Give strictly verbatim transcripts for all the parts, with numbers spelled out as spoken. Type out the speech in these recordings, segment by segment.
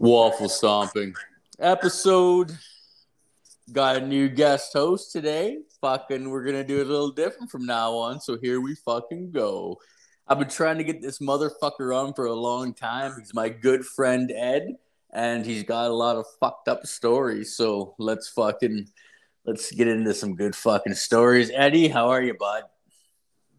Waffle Stomping episode. Got a new guest host today. Fucking, we're gonna do it a little different from now on. So here we fucking go. I've been trying to get this motherfucker on for a long time. He's my good friend Ed, and he's got a lot of fucked up stories. So let's fucking let's get into some good fucking stories. Eddie, how are you, bud?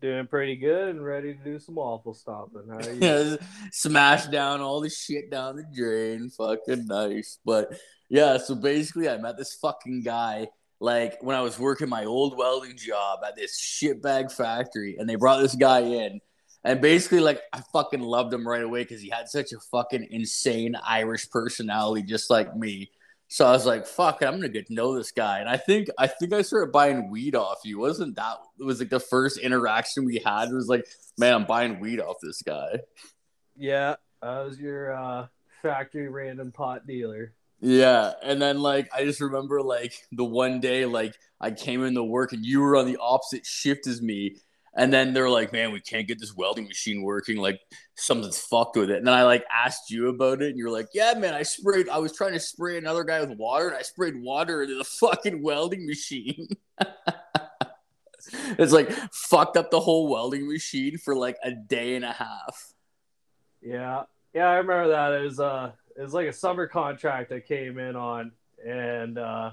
Doing pretty good and ready to do some waffle stomping. How are you? Smash down all the shit down the drain. Fucking nice. But yeah, so basically I met this fucking guy like when I was working my old welding job at this shitbag factory, and they brought this guy in, and basically like I fucking loved him right away because he had such a fucking insane Irish personality just like me. So I was like, fuck, I'm going to get to know this guy. And I think I think I started buying weed off you. Wasn't that it was like the first interaction we had? It was like, man, I'm buying weed off this guy. Yeah, I was your uh, factory random pot dealer. Yeah, and then like I just remember like the one day like I came into work and you were on the opposite shift as me. And then they're like, man, we can't get this welding machine working. Like, something's fucked with it. And then I, like, asked you about it. And you were like, yeah, man, I sprayed. I was trying to spray another guy with water. And I sprayed water into the fucking welding machine. It's, like, fucked up the whole welding machine for, like, a day and a half. Yeah. Yeah, I remember that. It was, uh, it was like, a summer contract I came in on. And, uh,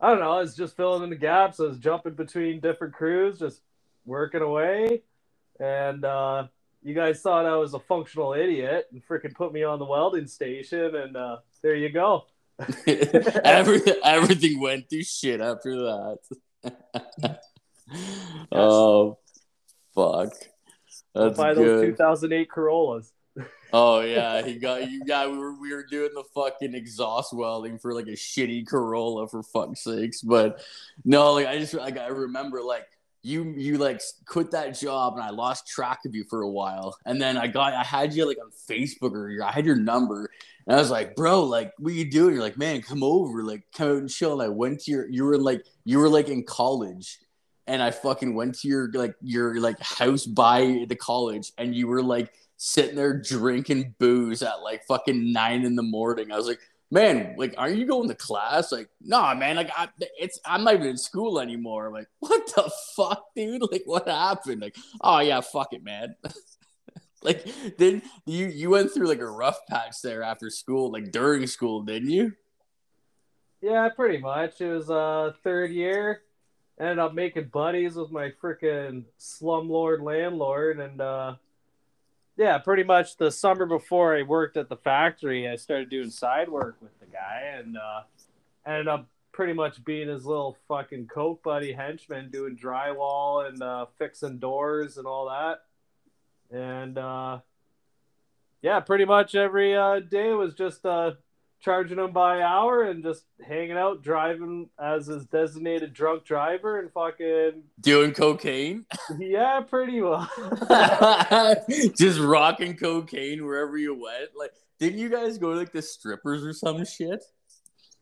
I don't know. I was just filling in the gaps. I was jumping between different crews, just working away, and uh you guys thought I was a functional idiot and freaking put me on the welding station, and uh there you go. everything, everything went to shit after that. Yes. Oh fuck, that's by those two thousand eight Corollas. Oh yeah, he got you guys. We were we were doing the fucking exhaust welding for like a shitty Corolla, for fuck's sakes. But no, like I just like I remember like You you like quit that job, and I lost track of you for a while. And then I got I had you like on Facebook, or I had your number, and I was like, bro, like what you doing? You're like, man, come over, like come out and chill. And I went to your you were like you were like in college, and I fucking went to your like your like house by the college, and you were like sitting there drinking booze at like fucking nine in the morning. I was like, man, like, are you going to class? Like, nah, man, like, I, it's, I'm not even in school anymore. I'm like, what the fuck, dude? Like, what happened? Like, oh, yeah, fuck it, man. Like, then you, you went through, like, a rough patch there after school, like, during school, didn't you? Yeah, pretty much. It was uh, third year. Ended up making buddies with my freaking slumlord landlord, and, uh, yeah, pretty much the summer before I worked at the factory, I started doing side work with the guy, and uh, ended up pretty much being his little fucking coke buddy henchman, doing drywall and uh, fixing doors and all that. And uh, yeah, pretty much every uh, day was just uh, charging him by hour and just hanging out, driving as his designated drunk driver, and fucking doing cocaine. Yeah, pretty much. Just rocking cocaine wherever you went. Like, didn't you guys go to like the strippers or some shit?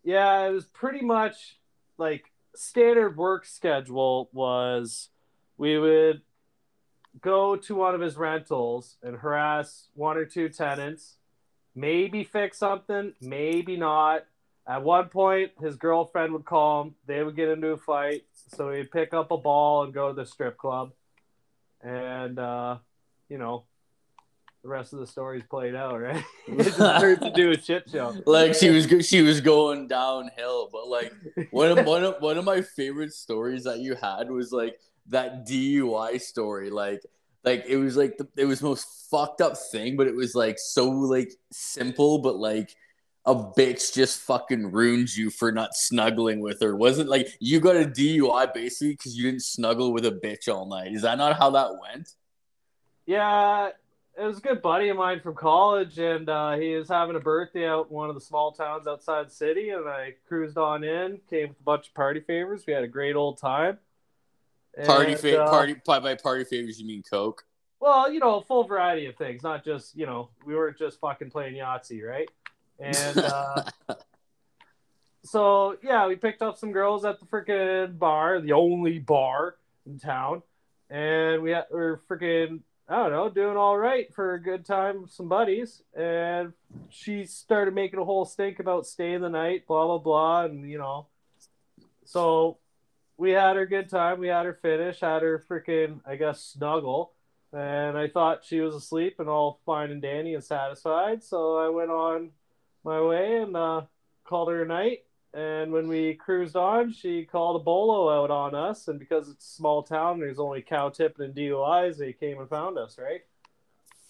Yeah, it was pretty much like standard work schedule was we would go to one of his rentals and harass one or two tenants. Maybe fix something, maybe not. At one point, his girlfriend would call him. They would get into a fight. So he'd pick up a ball and go to the strip club. And, uh, you know, the rest of the story's played out, right? It just turned to do a shit show. Like, she was she was going downhill. But, like, one of, one of, one of my favorite stories that you had was, like, that D U I story, like, Like, it was, like, the, it was the most fucked up thing, but it was, like, so, like, simple, but, like, a bitch just fucking ruined you for not snuggling with her. Wasn't, like, you got a D U I, basically, because you didn't snuggle with a bitch all night. Is that not how that went? Yeah, it was a good buddy of mine from college, and uh, he was having a birthday out in one of the small towns outside the city, and I cruised on in, came with a bunch of party favors. We had a great old time. Party, and, fa- uh, party by party favors, you mean coke? Well, you know, a full variety of things, not just, you know, we weren't just fucking playing Yahtzee, right? And uh, so, yeah, we picked up some girls at the freaking bar, the only bar in town, and we, had, we were freaking I don't know, doing all right for a good time with some buddies. And she started making a whole stink about staying the night, blah, blah, blah. And, you know, so we had her good time. We had her finish, had her freaking, I guess, snuggle. And I thought she was asleep and all fine and dandy and satisfied. So I went on my way and uh, called her a night. And when we cruised on, she called a bolo out on us. And because it's a small town, there's only cow tipping and D U Is. They came and found us, right?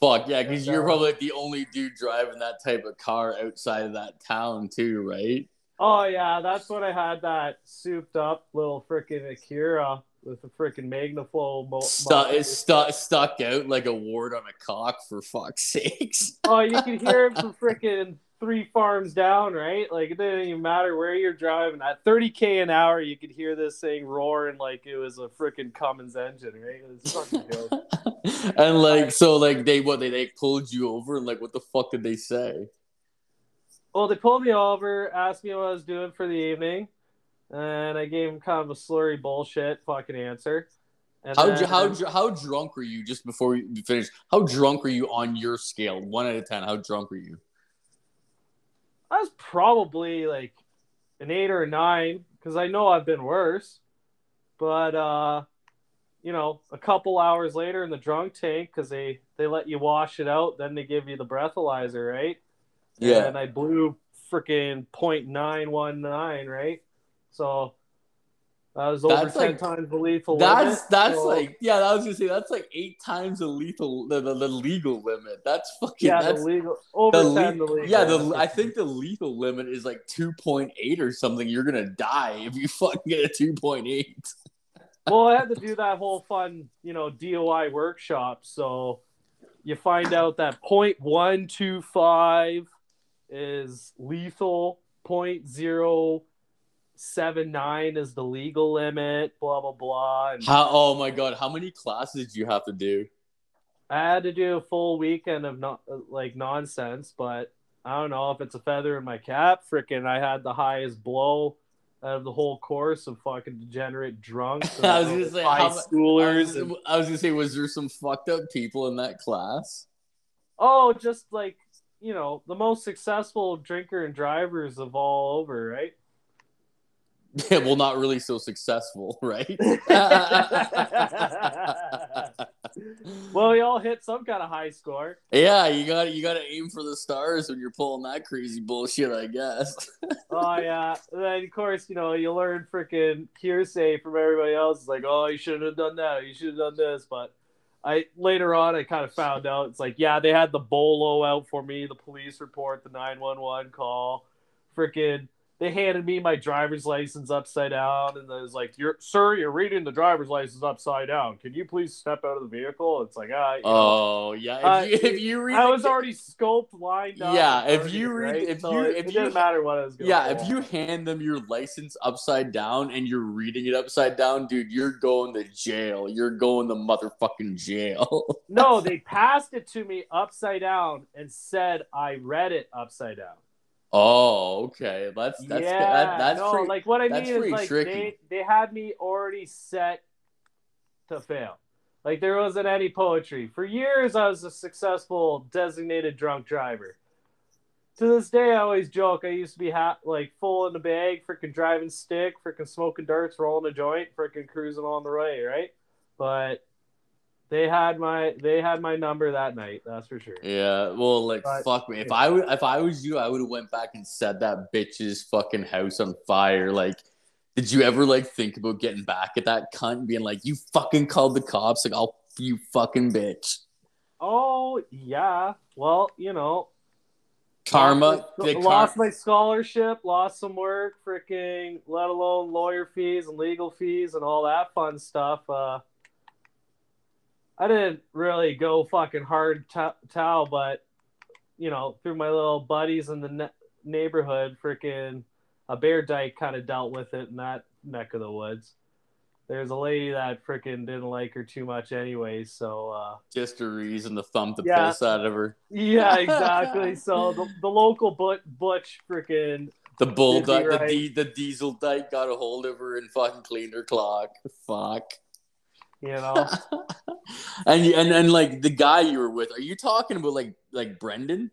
Fuck, yeah, because you're uh, probably like the only dude driving that type of car outside of that town too, right? Oh, yeah, that's when I had that souped-up little frickin' Acura with the frickin' MagnaFlow. Mo- St- it's stu- stuck out like a wart on a cock, for fuck's sakes. Oh, you can hear it from frickin' three farms down, right? Like, it didn't even matter where you're driving. At thirty K an hour, you could hear this thing roaring like it was a freaking Cummins engine, right? It was fucking good. And, like, so, like, they, what, they, they pulled you over? And, like, what the fuck did they say? Well, they pulled me over, asked me what I was doing for the evening, and I gave them kind of a slurry bullshit fucking answer. And how, then, how, and... how drunk were you, just before you finished, how drunk were you on your scale? One out of ten, how drunk were you? I was probably like an eight or a nine, because I know I've been worse. But, uh, you know, a couple hours later in the drunk tank, because they, they let you wash it out, then they give you the breathalyzer, right? Yeah. And I blew freaking point nine one nine, right? So that was over that's ten like, times the lethal that's, limit. That's so, like, yeah, I was going to say, that's like eight times the lethal, the, the, the legal limit. That's fucking, yeah, that's the legal, over the ten le- the legal. Yeah, the, I think the lethal limit is like two point eight or something. You're going to die if you fucking get a two point eight. Well, I had to do that whole fun, you know, D O I workshop. So you find out that point one two five is lethal, point zero seven nine is the legal limit, blah blah blah. And how, oh my god, how many classes did you have to do? I had to do a full weekend of not like nonsense, but I don't know if it's a feather in my cap. Freaking, I had the highest blow out of the whole course of fucking degenerate drunks. I was gonna say, high schoolers. I was, and... I was gonna say, was there some fucked up people in that class? Oh, just like, you know, the most successful drinker and drivers of all over, right? Yeah, well, not really so successful, right? Well, we all hit some kind of high score. Yeah, you got you got to aim for the stars when you're pulling that crazy bullshit, I guess. Oh yeah, and then of course, you know, you learn freaking hearsay from everybody else. It's like, oh, you shouldn't have done that. You should have done this. But I later on, I kind of found out. It's like, yeah, they had the bolo out for me, the police report, the nine one one call, freaking. They handed me my driver's license upside down, and I was like, "You're, sir, you're reading the driver's license upside down. Can you please step out of the vehicle?" It's like, ah, you oh, know. yeah. If, uh, you, if you read, I the, was already scoped, lined up. Yeah, if you read, right? if so you, if it you, didn't matter what I was going. Yeah, for. If you hand them your license upside down and you're reading it upside down, dude, you're going to jail. You're going to motherfucking jail. No, they passed it to me upside down and said I read it upside down. Oh, okay. That's that's yeah, that, that's no, pretty, like what I mean is like tricky. they they had me already set to fail. Like there wasn't any poetry. For years I was a successful designated drunk driver. To this day I always joke I used to be ha- like full in the bag, freaking driving stick, freaking smoking darts, rolling a joint, freaking cruising on the way, right? But They had my they had my number that night, that's for sure. Yeah, well, like but, fuck me. If I would if I was you, I would have went back and set that bitch's fucking house on fire. Like, did you ever like think about getting back at that cunt, being like, "You fucking called the cops"? Like, "I'll you fucking bitch." Oh yeah. Well, you know, karma. Lost, my, lost car- my scholarship, lost some work, freaking. Let alone lawyer fees and legal fees and all that fun stuff. Uh. I didn't really go fucking hard t- towel, but, you know, through my little buddies in the ne- neighborhood, freaking a bear dyke kind of dealt with it in that neck of the woods. There's a lady that freaking didn't like her too much anyway, so... Uh, Just a reason to thump the yeah, piss out of her. Yeah, exactly. So the, the local but- butch freaking... The bull dyke, right. the, D- the diesel dyke got a hold of her and fucking cleaned her clock. Fuck. you know. and, and and like the guy you were with, are you talking about like like Brendan?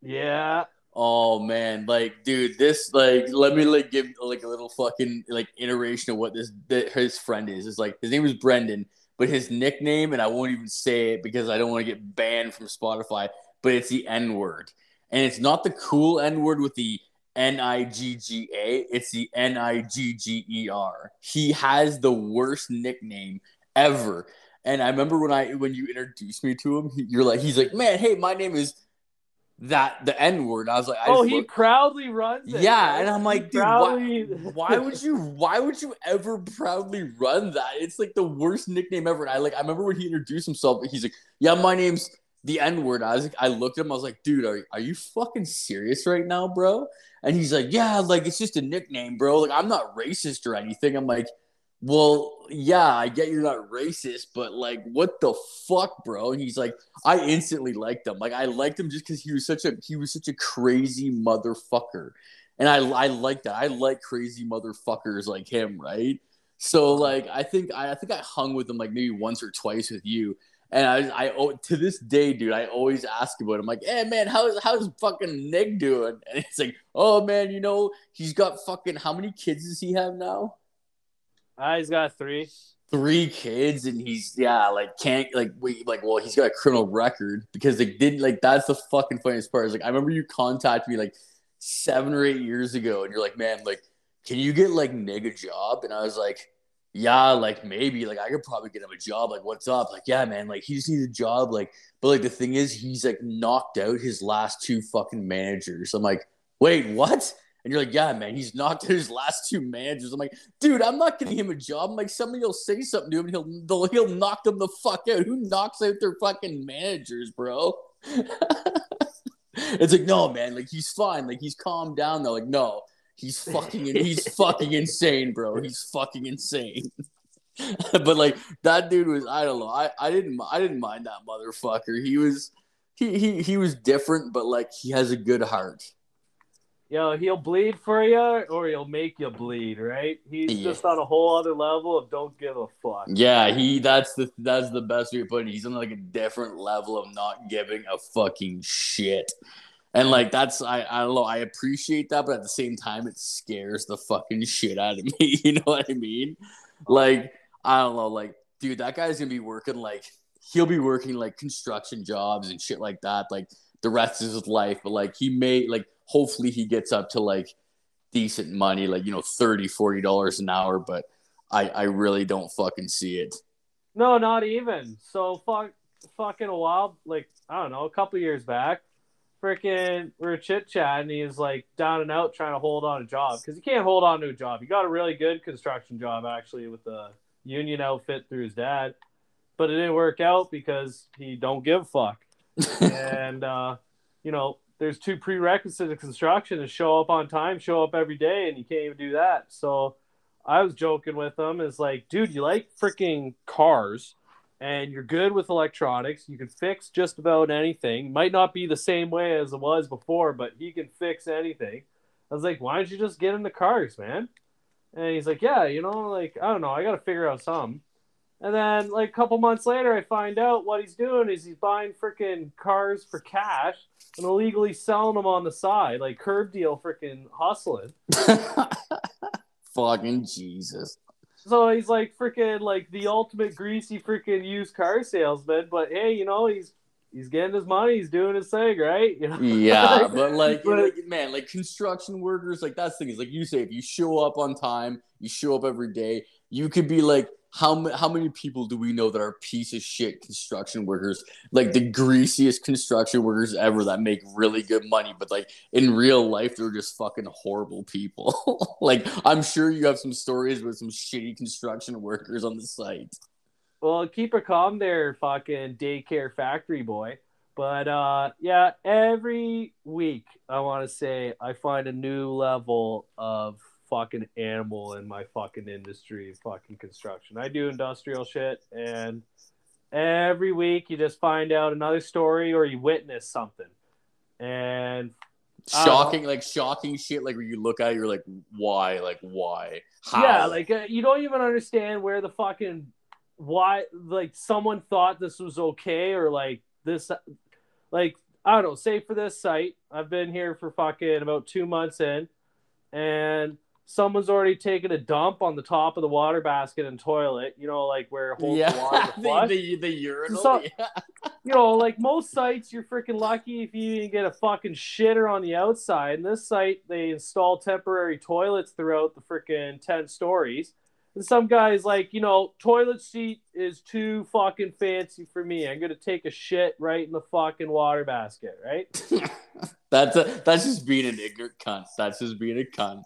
Yeah. Oh man, like dude, this like let me like give like a little fucking like iteration of what this that his friend is. It's like his name is Brendan, but his nickname, and I won't even say it because I don't want to get banned from Spotify, but it's the N-word. And it's not the cool N-word with the N I G G A, it's the N I G G E R. He has the worst nickname ever. And I remember when I when you introduced me to him, you're like he's like, "Man, hey, my name is that the N-word." I was like, I "Oh, he looked. proudly runs it." Yeah, and I'm like, dude, why, why would you? Why would you ever proudly run that? It's like the worst nickname ever. And I like, I remember when he introduced himself. He's like, "Yeah, my name's the N-word." I was like, I looked at him. I was like, "Dude, are are you fucking serious right now, bro?" And he's like, "Yeah, like it's just a nickname, bro. Like I'm not racist or anything." I'm like, "Well, yeah, I get you're not racist, but like, what the fuck, bro?" And he's like, "I instantly liked him. Like, I liked him just because he was such a he was such a crazy motherfucker, and I I like that. I like crazy motherfuckers like him, right? So like, I think I, I think I hung with him like maybe once or twice with you, and I I to this day, dude, I always ask about him. I'm like, "Hey, man, how's how's fucking Nick doing?" And it's like, "Oh man, you know, he's got fucking how many kids does he have now?" Uh, he's got three, three kids, and he's yeah, like can't like wait, like well, he's got a criminal record because they didn't like that's the fucking funniest part. Is like I remember you contacted me like seven or eight years ago, and you're like, "Man, like, can you get like Nick a job?" And I was like, "Yeah, like maybe, like I could probably get him a job. Like, what's up?" Like, "Yeah, man, like he just needs a job. Like, but like the thing is, he's like knocked out his last two fucking managers." I'm like, "Wait, what?" And you're like, "Yeah, man, he's knocked his last two managers." I'm like, "Dude, I'm not getting him a job." I'm like, "Somebody will say something to him and he'll he'll knock them the fuck out. Who knocks out their fucking managers, bro?" It's like, "No, man, like he's fine. Like he's calmed down though." Like, "No, he's fucking he's fucking insane, bro. He's fucking insane." But like that dude was, I don't know. I, I didn't I didn't mind that motherfucker. He was he he he was different, but like he has a good heart. Yo, he'll bleed for you or he'll make you bleed, right? He's yeah. just on a whole other level of don't give a fuck. Yeah, he that's the that's the best way to put it. He's on like a different level of not giving a fucking shit. And like that's I, I don't know, I appreciate that, but at the same time it scares the fucking shit out of me. You know what I mean? Like, I don't know, like, dude, that guy's gonna be working like he'll be working like construction jobs and shit like that, like the rest of his life, but like he may like hopefully he gets up to like decent money, like, you know, thirty, forty dollars an hour. But I, I really don't fucking see it. No, not even. So fuck, fucking a while, like, I don't know, a couple years back, freaking we were chit chatting. He was like down and out trying to hold on a job because he can't hold on to a job. He got a really good construction job actually with a union outfit through his dad, but it didn't work out because he don't give a fuck. And, uh, you know, there's two prerequisites of construction to show up on time, show up every day, and you can't even do that. So I was joking with him. It's like, dude, you like freaking cars and you're good with electronics. You can fix just about anything. Might not be the same way as it was before, but he can fix anything. I was like, why don't you just get into cars, man? And he's like, yeah, you know, like, I don't know. I got to figure out something. And then like a couple months later, I find out what he's doing is he's buying freaking cars for cash and illegally selling them on the side, like curb deal freaking hustling. Fucking Jesus. So he's like freaking like the ultimate greasy freaking used car salesman. But hey, you know, he's he's getting his money. He's doing his thing, right? You know? Yeah, but like, but, like, man, like construction workers, like that's the thing is like you say, if you show up on time, you show up every day, you could be like, How how many people do we know that are piece of shit construction workers, like the greasiest construction workers ever that make really good money, but like in real life they're just fucking horrible people. Like I'm sure you have some stories with some shitty construction workers on the site. Well, keep her calm there, fucking daycare factory boy. But uh, yeah, every week I want to say I find a new level of fucking animal in my fucking industry, fucking construction. I do industrial shit, and every week you just find out another story or you witness something. And shocking, like shocking shit, like where you look at it, you're like, why, like why, how? Yeah, like uh, you don't even understand where the fucking why, like, someone thought this was okay, or like this, like, I don't know, say for this site, I've been here for fucking about two months in, and someone's already taken a dump on the top of the water basket and toilet, you know, like where it holds yeah. the water to flush. the, the, the urinal, so, yeah. You know, like most sites, you're freaking lucky if you even get a fucking shitter on the outside. And this site, they install temporary toilets throughout the freaking ten stories. And some guy's like, you know, toilet seat is too fucking fancy for me. I'm going to take a shit right in the fucking water basket, right? that's a, that's just being an ignorant cunt. That's just being a cunt.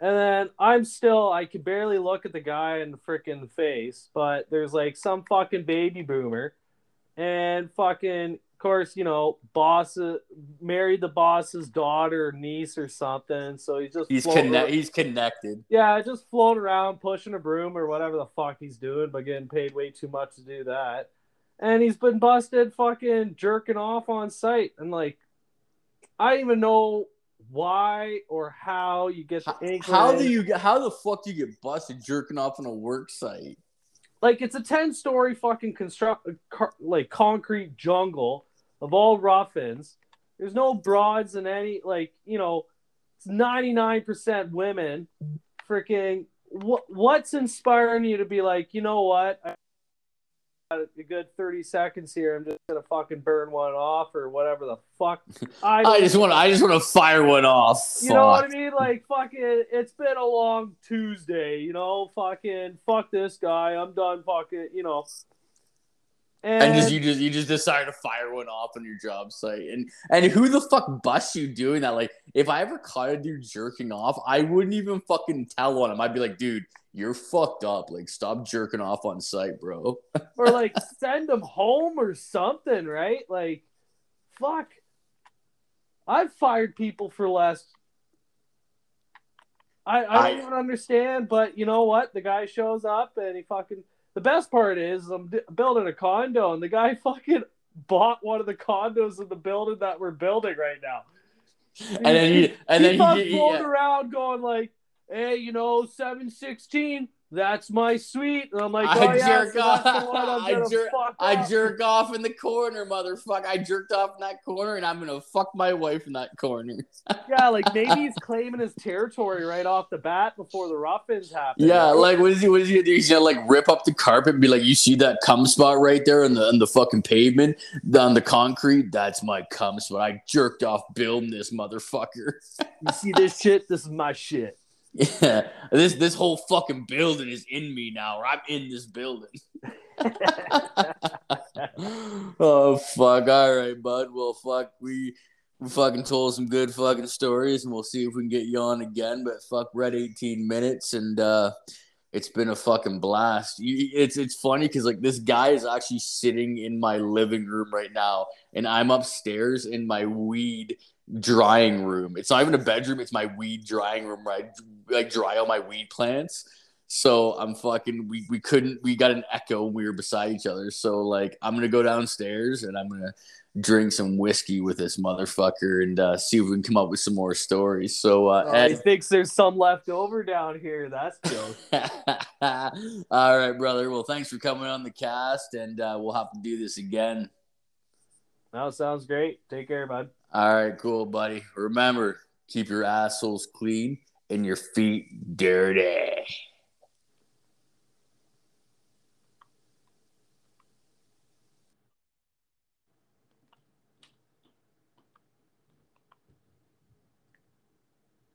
And then I'm still, I could barely look at the guy in the freaking face, but there's like some fucking baby boomer. And fucking, of course, you know, boss uh, married the boss's daughter or niece or something. So he's just he's connected. He's connected. Yeah, just floating around pushing a broom or whatever the fuck he's doing, but getting paid way too much to do that. And he's been busted fucking jerking off on site. And like, I don't even know why or how you get the inkling. How do you get? How the fuck do you get busted jerking off on a work site? Like, it's a ten-story fucking construct, like, concrete jungle of all rough-ins. There's no broads in any, like, you know, it's ninety-nine percent women. Freaking, wh- what's inspiring you to be like, you know what? I got a good thirty seconds here. I'm just going to fucking burn one off or whatever the fuck. I, I just want to I just want to fire one off. You fuck. know what I mean? Like, fucking, it's been a long Tuesday, you know, fucking fuck this guy. I'm done fucking, you know. And, and just you just you just decide to fire one off on your job site. And and who the fuck busts you doing that? Like, if I ever caught a dude jerking off, I wouldn't even fucking tell on him. I'd be like, dude, you're fucked up. Like, stop jerking off on site, bro. Or like send him home or something, right? Like, fuck. I've fired people for less. I, I don't I, even understand, but you know what? The guy shows up and he fucking... The best part is I'm d- building a condo, and the guy fucking bought one of the condos in the building that we're building right now. And, and then he... And he then he, yeah. around going like, hey, you know, seven sixteen... That's my suite. And I'm like, oh, I, yeah, jerk so off. That's the one I'm gonna I, jer- fuck I off. jerk off in the corner, motherfucker. I jerked off in that corner, and I'm going to fuck my wife in that corner. Yeah, like maybe he's claiming his territory right off the bat before the rough-ins happen. Yeah, like what is he, what is he going to do? He's going to like rip up the carpet and be like, you see that cum spot right there on the, on the fucking pavement, on the concrete? That's my cum spot. I jerked off building this motherfucker. You see this shit? This is my shit. Yeah, this this whole fucking building is in me now, or I'm in this building. Oh, fuck. All right, bud. Well, fuck. We, we fucking told some good fucking stories, and we'll see if we can get you on again. But fuck, we're at eighteen minutes, and uh, it's been a fucking blast. You, it's, it's funny because, like, this guy is actually sitting in my living room right now, and I'm upstairs in my weed drying room. It's not even a bedroom, it's my weed drying room where I like dry all my weed plants. So I'm fucking we we couldn't we got an echo when we were beside each other. So like I'm gonna go downstairs and I'm gonna drink some whiskey with this motherfucker and uh see if we can come up with some more stories. So uh oh, Ed, he thinks there's some left over down here. That's dope. All right, brother. Well, thanks for coming on the cast, and uh we'll have to do this again. That sounds great. Take care, bud. All right, cool, buddy. Remember, keep your assholes clean and your feet dirty.